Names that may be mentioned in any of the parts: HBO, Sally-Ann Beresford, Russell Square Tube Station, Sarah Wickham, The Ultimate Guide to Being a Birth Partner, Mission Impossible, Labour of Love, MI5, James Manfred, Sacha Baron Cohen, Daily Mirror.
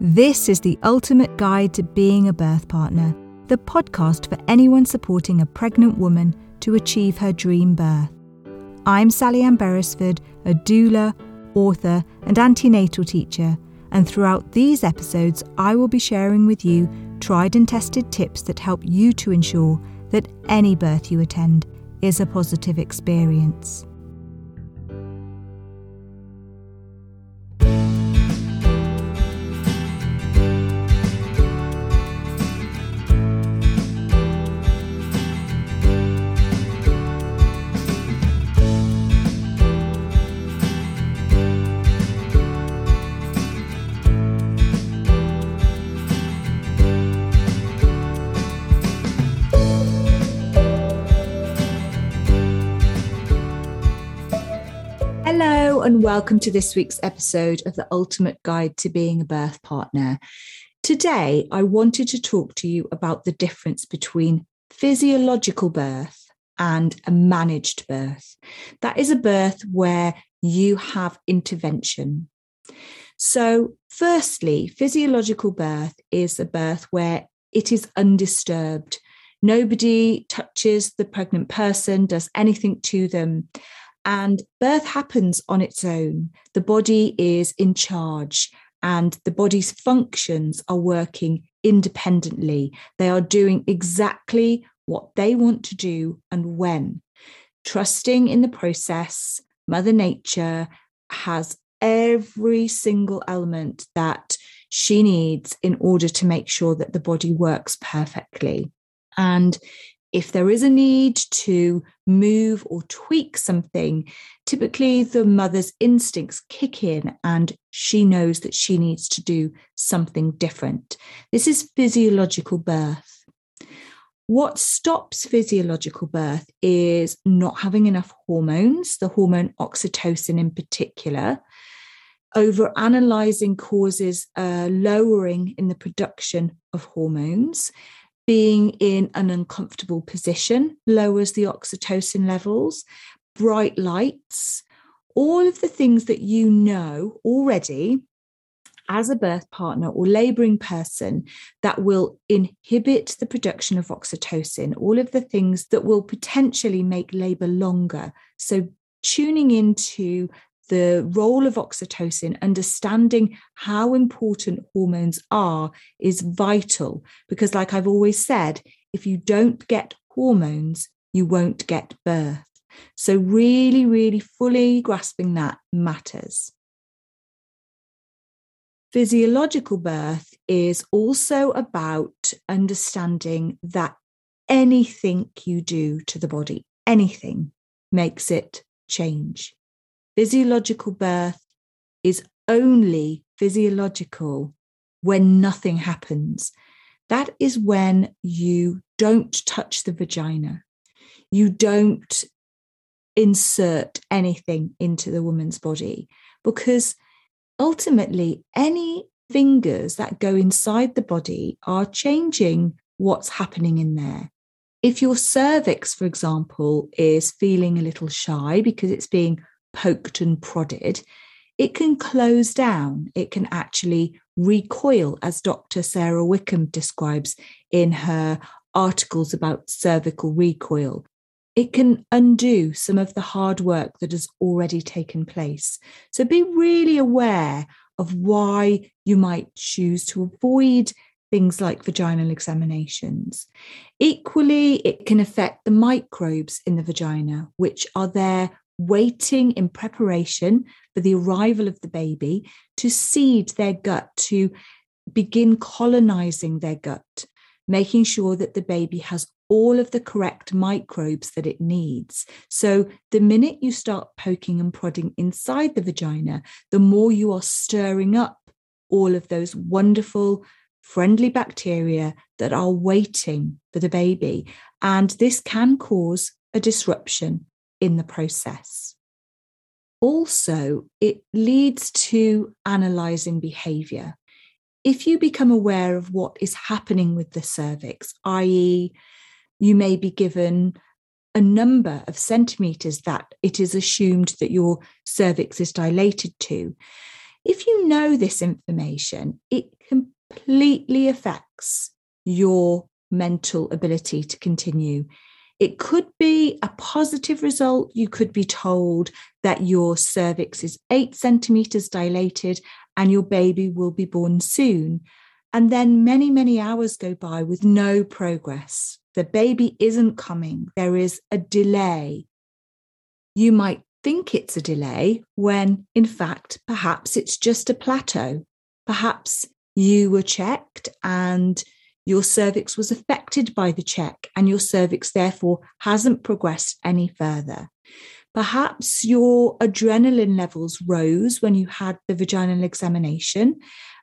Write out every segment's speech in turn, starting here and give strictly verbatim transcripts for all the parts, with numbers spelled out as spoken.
This is The Ultimate Guide to Being a Birth Partner, the podcast for anyone supporting a pregnant woman to achieve her dream birth. I'm Sally-Ann Beresford, a doula, author and antenatal teacher, and throughout these episodes I will be sharing with you tried and tested tips that help you to ensure that any birth you attend is a positive experience. Hello and welcome to this week's episode of The Ultimate Guide to Being a Birth Partner. Today, I wanted to talk to you about the difference between physiological birth and a managed birth. That is a birth where you have intervention. So, firstly, physiological birth is a birth where it is undisturbed. Nobody touches the pregnant person, does anything to them. And birth happens on its own. The body is in charge and the body's functions are working independently. They are doing exactly what they want to do and when. Trusting in the process, Mother Nature has every single element that she needs in order to make sure that the body works perfectly. And if there is a need to move or tweak something, typically the mother's instincts kick in and she knows that she needs to do something different. This is physiological birth. What stops physiological birth is not having enough hormones, the hormone oxytocin in particular. Overanalyzing causes a lowering in the production of hormones. Being in an uncomfortable position lowers the oxytocin levels, bright lights, all of the things that you know already as a birth partner or labouring person that will inhibit the production of oxytocin, all of the things that will potentially make labour longer. So tuning into the role of oxytocin, understanding how important hormones are, is vital because, like I've always said, if you don't get hormones, you won't get birth. So really, really fully grasping that matters. Physiological birth is also about understanding that anything you do to the body, anything, makes it change. Physiological birth is only physiological when nothing happens. That is when you don't touch the vagina. You don't insert anything into the woman's body because ultimately any fingers that go inside the body are changing what's happening in there. If your cervix, for example, is feeling a little shy because it's being poked and prodded, it can close down. It can actually recoil, as Doctor Sarah Wickham describes in her articles about cervical recoil. It can undo some of the hard work that has already taken place. So be really aware of why you might choose to avoid things like vaginal examinations. Equally, it can affect the microbes in the vagina, which are there waiting in preparation for the arrival of the baby to seed their gut, to begin colonizing their gut, making sure that the baby has all of the correct microbes that it needs. So the minute you start poking and prodding inside the vagina, the more you are stirring up all of those wonderful friendly bacteria that are waiting for the baby. And this can cause a disruption in the process. Also, it leads to analysing behaviour. If you become aware of what is happening with the cervix, that is, you may be given a number of centimetres that it is assumed that your cervix is dilated to. If you know this information, it completely affects your mental ability to continue. It could be a positive result. You could be told that your cervix is eight centimetres dilated and your baby will be born soon. And then many, many hours go by with no progress. The baby isn't coming. There is a delay. You might think it's a delay when, in fact, perhaps it's just a plateau. Perhaps you were checked and your cervix was affected by the check and your cervix, therefore, hasn't progressed any further. Perhaps your adrenaline levels rose when you had the vaginal examination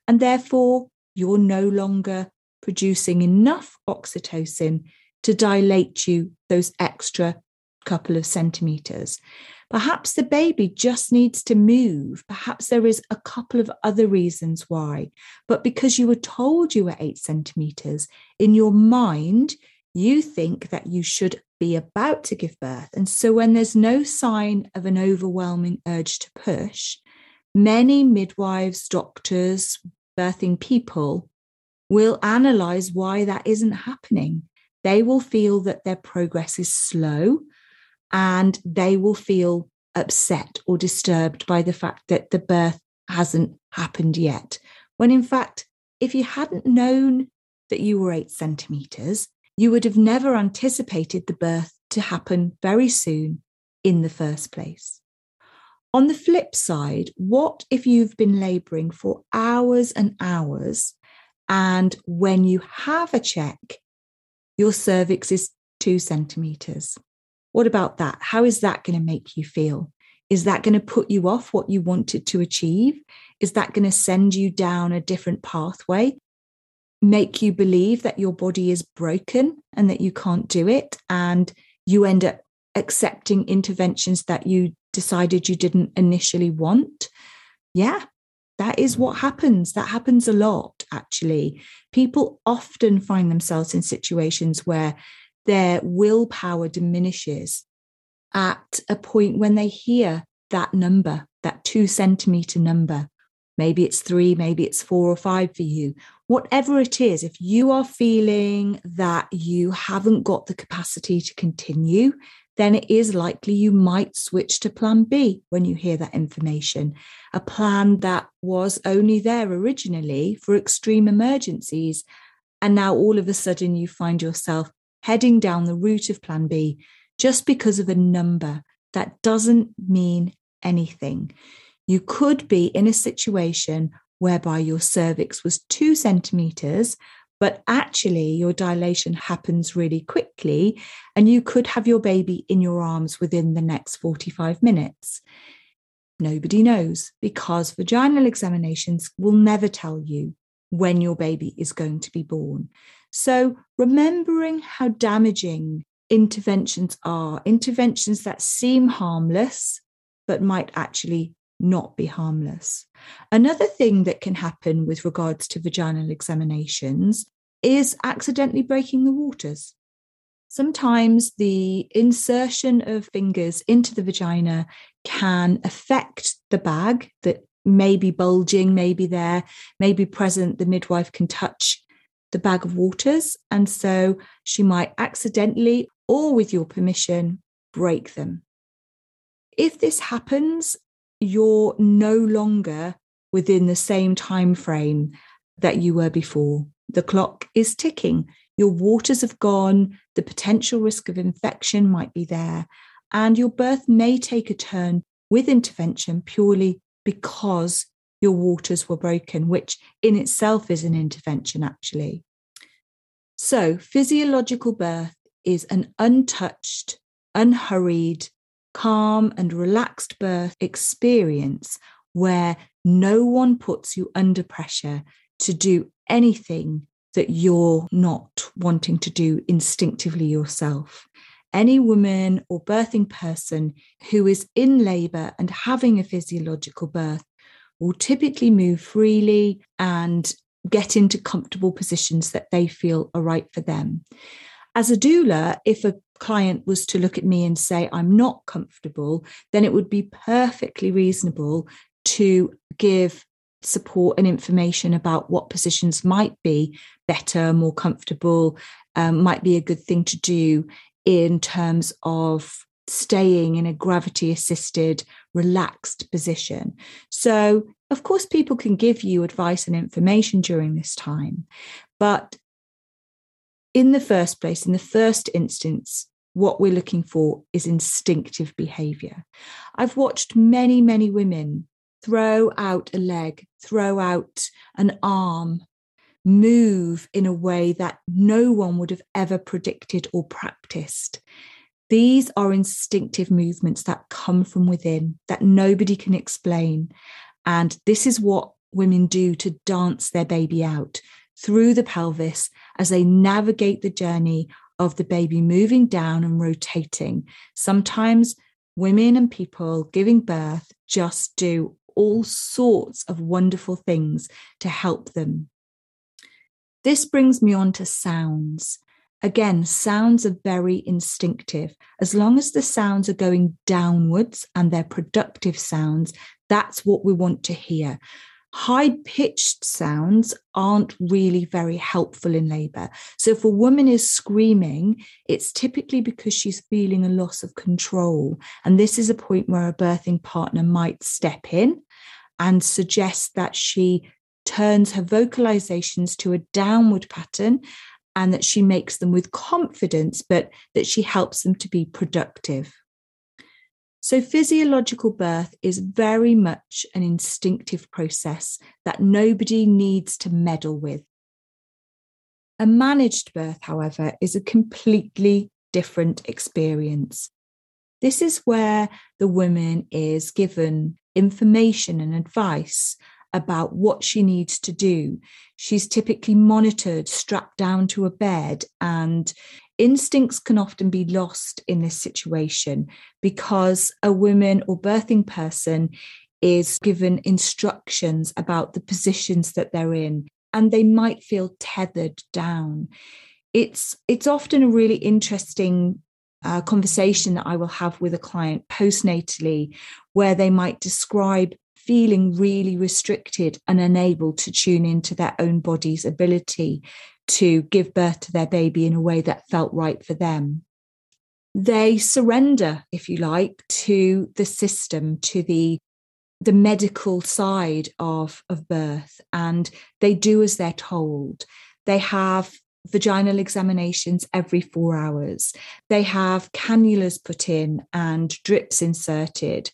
and, therefore, you're no longer producing enough oxytocin to dilate you those extra couple of centimetres. Perhaps the baby just needs to move. Perhaps there is a couple of other reasons why. But because you were told you were eight centimetres, in your mind, you think that you should be about to give birth. And so when there's no sign of an overwhelming urge to push, many midwives, doctors, birthing people will analyse why that isn't happening. They will feel that their progress is slow, and they will feel upset or disturbed by the fact that the birth hasn't happened yet. When in fact, if you hadn't known that you were eight centimetres, you would have never anticipated the birth to happen very soon in the first place. On the flip side, what if you've been labouring for hours and hours, and when you have a check, your cervix is two centimetres? What about that? How is that going to make you feel? Is that going to put you off what you wanted to achieve? Is that going to send you down a different pathway? Make you believe that your body is broken and that you can't do it, and you end up accepting interventions that you decided you didn't initially want? Yeah, that is what happens. That happens a lot, actually. People often find themselves in situations where their willpower diminishes at a point when they hear that number, that two centimetre number. Maybe it's three, maybe it's four or five for you. Whatever it is, if you are feeling that you haven't got the capacity to continue, then it is likely you might switch to plan B when you hear that information, a plan that was only there originally for extreme emergencies. And now all of a sudden you find yourself heading down the route of plan B just because of a number. That doesn't mean anything. You could be in a situation whereby your cervix was two centimetres, but actually your dilation happens really quickly and you could have your baby in your arms within the next forty-five minutes. Nobody knows, because vaginal examinations will never tell you when your baby is going to be born. So remembering how damaging interventions are, interventions that seem harmless, but might actually not be harmless. Another thing that can happen with regards to vaginal examinations is accidentally breaking the waters. Sometimes the insertion of fingers into the vagina can affect the bag that may be bulging, may be there, may be present. The midwife can touch the bag of waters, and so she might accidentally, or with your permission, break them. If this happens, you're no longer within the same time frame that you were before. The clock is ticking. Your waters have gone. The potential risk of infection might be there, and your birth may take a turn with intervention purely because your waters were broken, which in itself is an intervention, actually. So physiological birth is an untouched, unhurried, calm and relaxed birth experience where no one puts you under pressure to do anything that you're not wanting to do instinctively yourself. Any woman or birthing person who is in labour and having a physiological birth will typically move freely and get into comfortable positions that they feel are right for them. As a doula, if a client was to look at me and say, I'm not comfortable, then it would be perfectly reasonable to give support and information about what positions might be better, more comfortable, um, might be a good thing to do in terms of staying in a gravity-assisted, relaxed position. So, of course, people can give you advice and information during this time. But in the first place, in the first instance, what we're looking for is instinctive behaviour. I've watched many, many women throw out a leg, throw out an arm, move in a way that no one would have ever predicted or practiced. These are instinctive movements that come from within, that nobody can explain. And this is what women do to dance their baby out through the pelvis as they navigate the journey of the baby moving down and rotating. Sometimes women and people giving birth just do all sorts of wonderful things to help them. This brings me on to sounds. Again, sounds are very instinctive. As long as the sounds are going downwards and they're productive sounds, that's what we want to hear. High-pitched sounds aren't really very helpful in labour. So if a woman is screaming, it's typically because she's feeling a loss of control. And this is a point where a birthing partner might step in and suggest that she turns her vocalisations to a downward pattern, and that she makes them with confidence, but that she helps them to be productive. So physiological birth is very much an instinctive process that nobody needs to meddle with. A managed birth, however, is a completely different experience. This is where the woman is given information and advice about what she needs to do. She's typically monitored, strapped down to a bed, and instincts can often be lost in this situation because a woman or birthing person is given instructions about the positions that they're in, and they might feel tethered down. It's, it's often a really interesting uh, conversation that I will have with a client postnatally, where they might describe feeling really restricted and unable to tune into their own body's ability to give birth to their baby in a way that felt right for them. They surrender, if you like, to the system, to the, the medical side of, of birth, and they do as they're told. They have vaginal examinations every four hours. They have cannulas put in and drips inserted.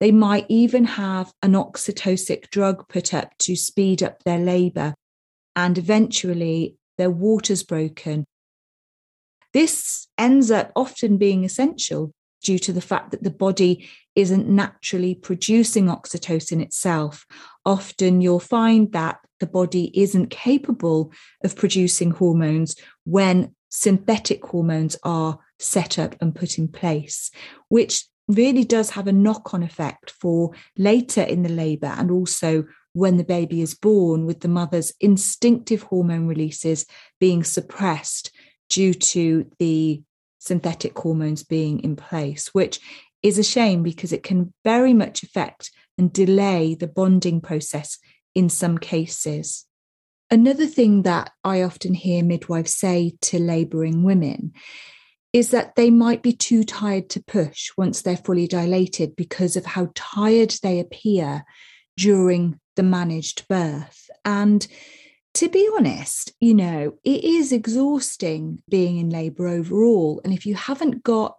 They might even have an oxytocic drug put up to speed up their labour, and eventually their water's broken. This ends up often being essential due to the fact that the body isn't naturally producing oxytocin itself. Often you'll find that the body isn't capable of producing hormones when synthetic hormones are set up and put in place, which really does have a knock-on effect for later in the labour, and also when the baby is born, with the mother's instinctive hormone releases being suppressed due to the synthetic hormones being in place, which is a shame because it can very much affect and delay the bonding process in some cases. Another thing that I often hear midwives say to labouring women is that they might be too tired to push once they're fully dilated because of how tired they appear during the managed birth. And to be honest, you know, it is exhausting being in labour overall. And if you haven't got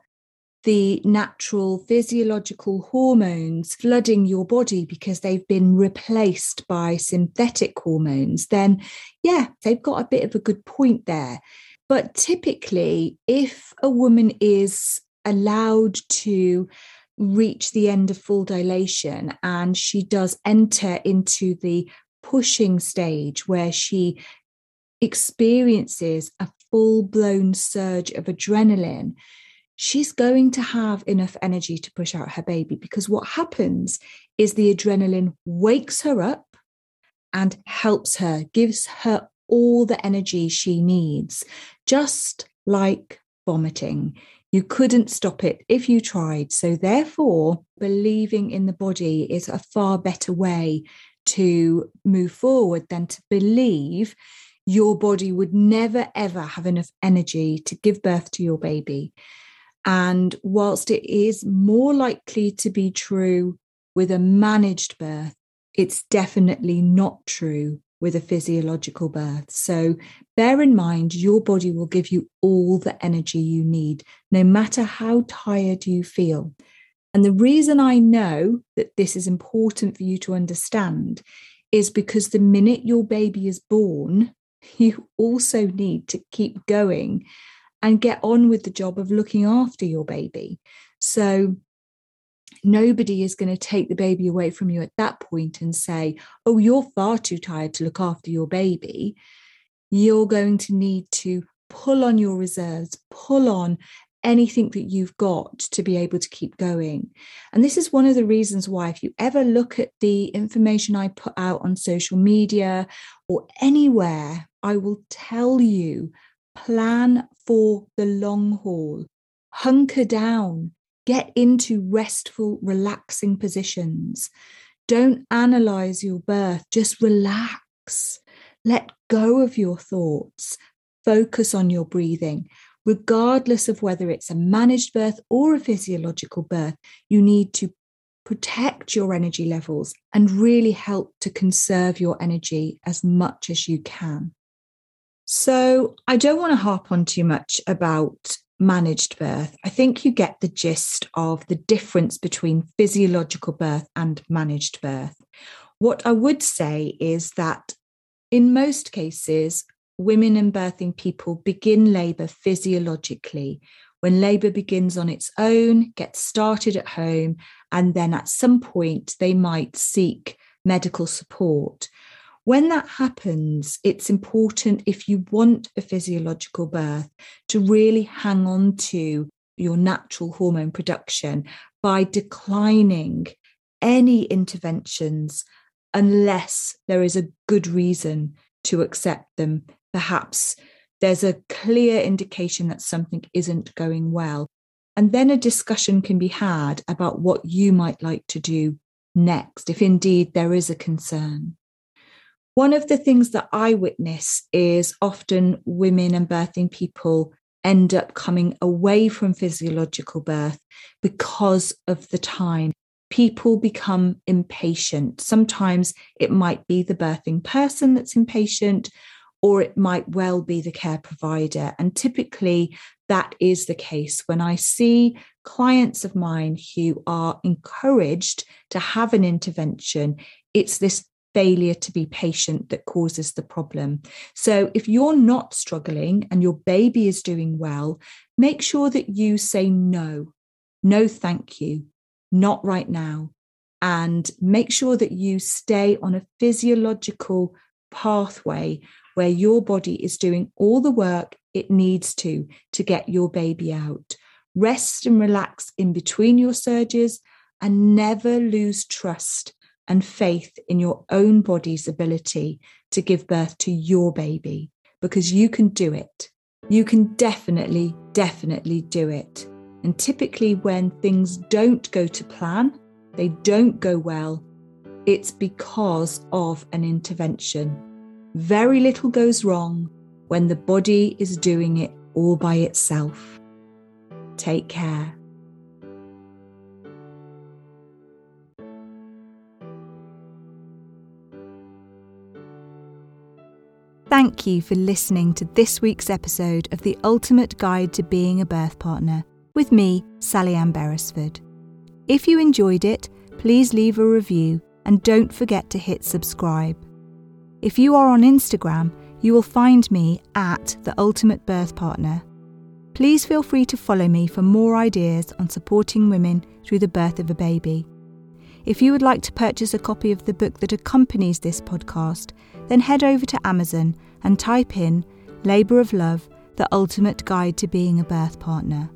the natural physiological hormones flooding your body because they've been replaced by synthetic hormones, then yeah, they've got a bit of a good point there. But typically, if a woman is allowed to reach the end of full dilation and she does enter into the pushing stage where she experiences a full-blown surge of adrenaline, she's going to have enough energy to push out her baby, because what happens is the adrenaline wakes her up and helps her, gives her all the energy she needs, just like vomiting. You couldn't stop it if you tried. So therefore, believing in the body is a far better way to move forward than to believe your body would never, ever have enough energy to give birth to your baby. And whilst it is more likely to be true with a managed birth, it's definitely not true with a physiological birth. So bear in mind, your body will give you all the energy you need, no matter how tired you feel. And the reason I know that this is important for you to understand is because the minute your baby is born, you also need to keep going and get on with the job of looking after your baby. So nobody is going to take the baby away from you at that point and say, oh, you're far too tired to look after your baby. You're going to need to pull on your reserves, pull on anything that you've got to be able to keep going. And this is one of the reasons why, if you ever look at the information I put out on social media or anywhere, I will tell you, plan for the long haul, hunker down, get into restful, relaxing positions. Don't analyze your birth, just relax. Let go of your thoughts, focus on your breathing. Regardless of whether it's a managed birth or a physiological birth, you need to protect your energy levels and really help to conserve your energy as much as you can. So I don't want to harp on too much about managed birth. I think you get the gist of the difference between physiological birth and managed birth. What I would say is that in most cases, women and birthing people begin labour physiologically, when labour begins on its own, gets started at home, and then at some point they might seek medical support. When that happens, it's important, if you want a physiological birth, to really hang on to your natural hormone production by declining any interventions unless there is a good reason to accept them. Perhaps there's a clear indication that something isn't going well. And then a discussion can be had about what you might like to do next, if indeed there is a concern. One of the things that I witness is often women and birthing people end up coming away from physiological birth because of the time. People become impatient. Sometimes it might be the birthing person that's impatient, or it might well be the care provider. And typically that is the case when I see clients of mine who are encouraged to have an intervention. It's this failure to be patient that causes the problem. So if you're not struggling and your baby is doing well, make sure that you say no, no, thank you, not right now. And make sure that you stay on a physiological pathway where your body is doing all the work it needs to to get your baby out. Rest and relax in between your surges, and never lose trust and faith in your own body's ability to give birth to your baby, because you can do it. You can definitely, definitely do it. And typically when things don't go to plan, they don't go well, it's because of an intervention. Very little goes wrong when the body is doing it all by itself. Take care. Thank you for listening to this week's episode of The Ultimate Guide to Being a Birth Partner with me, Sally-Ann Beresford. If you enjoyed it, please leave a review and don't forget to hit subscribe. If you are on Instagram, you will find me at The Ultimate Birth Partner. Please feel free to follow me for more ideas on supporting women through the birth of a baby. If you would like to purchase a copy of the book that accompanies this podcast, then head over to Amazon and type in Labour of Love, The Ultimate Guide to Being a Birth Partner.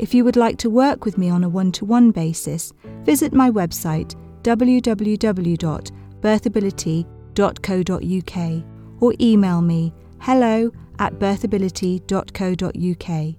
If you would like to work with me on a one-to-one basis, visit my website w w w dot birthability dot co dot u k or email me hello at birthability dot co dot u k.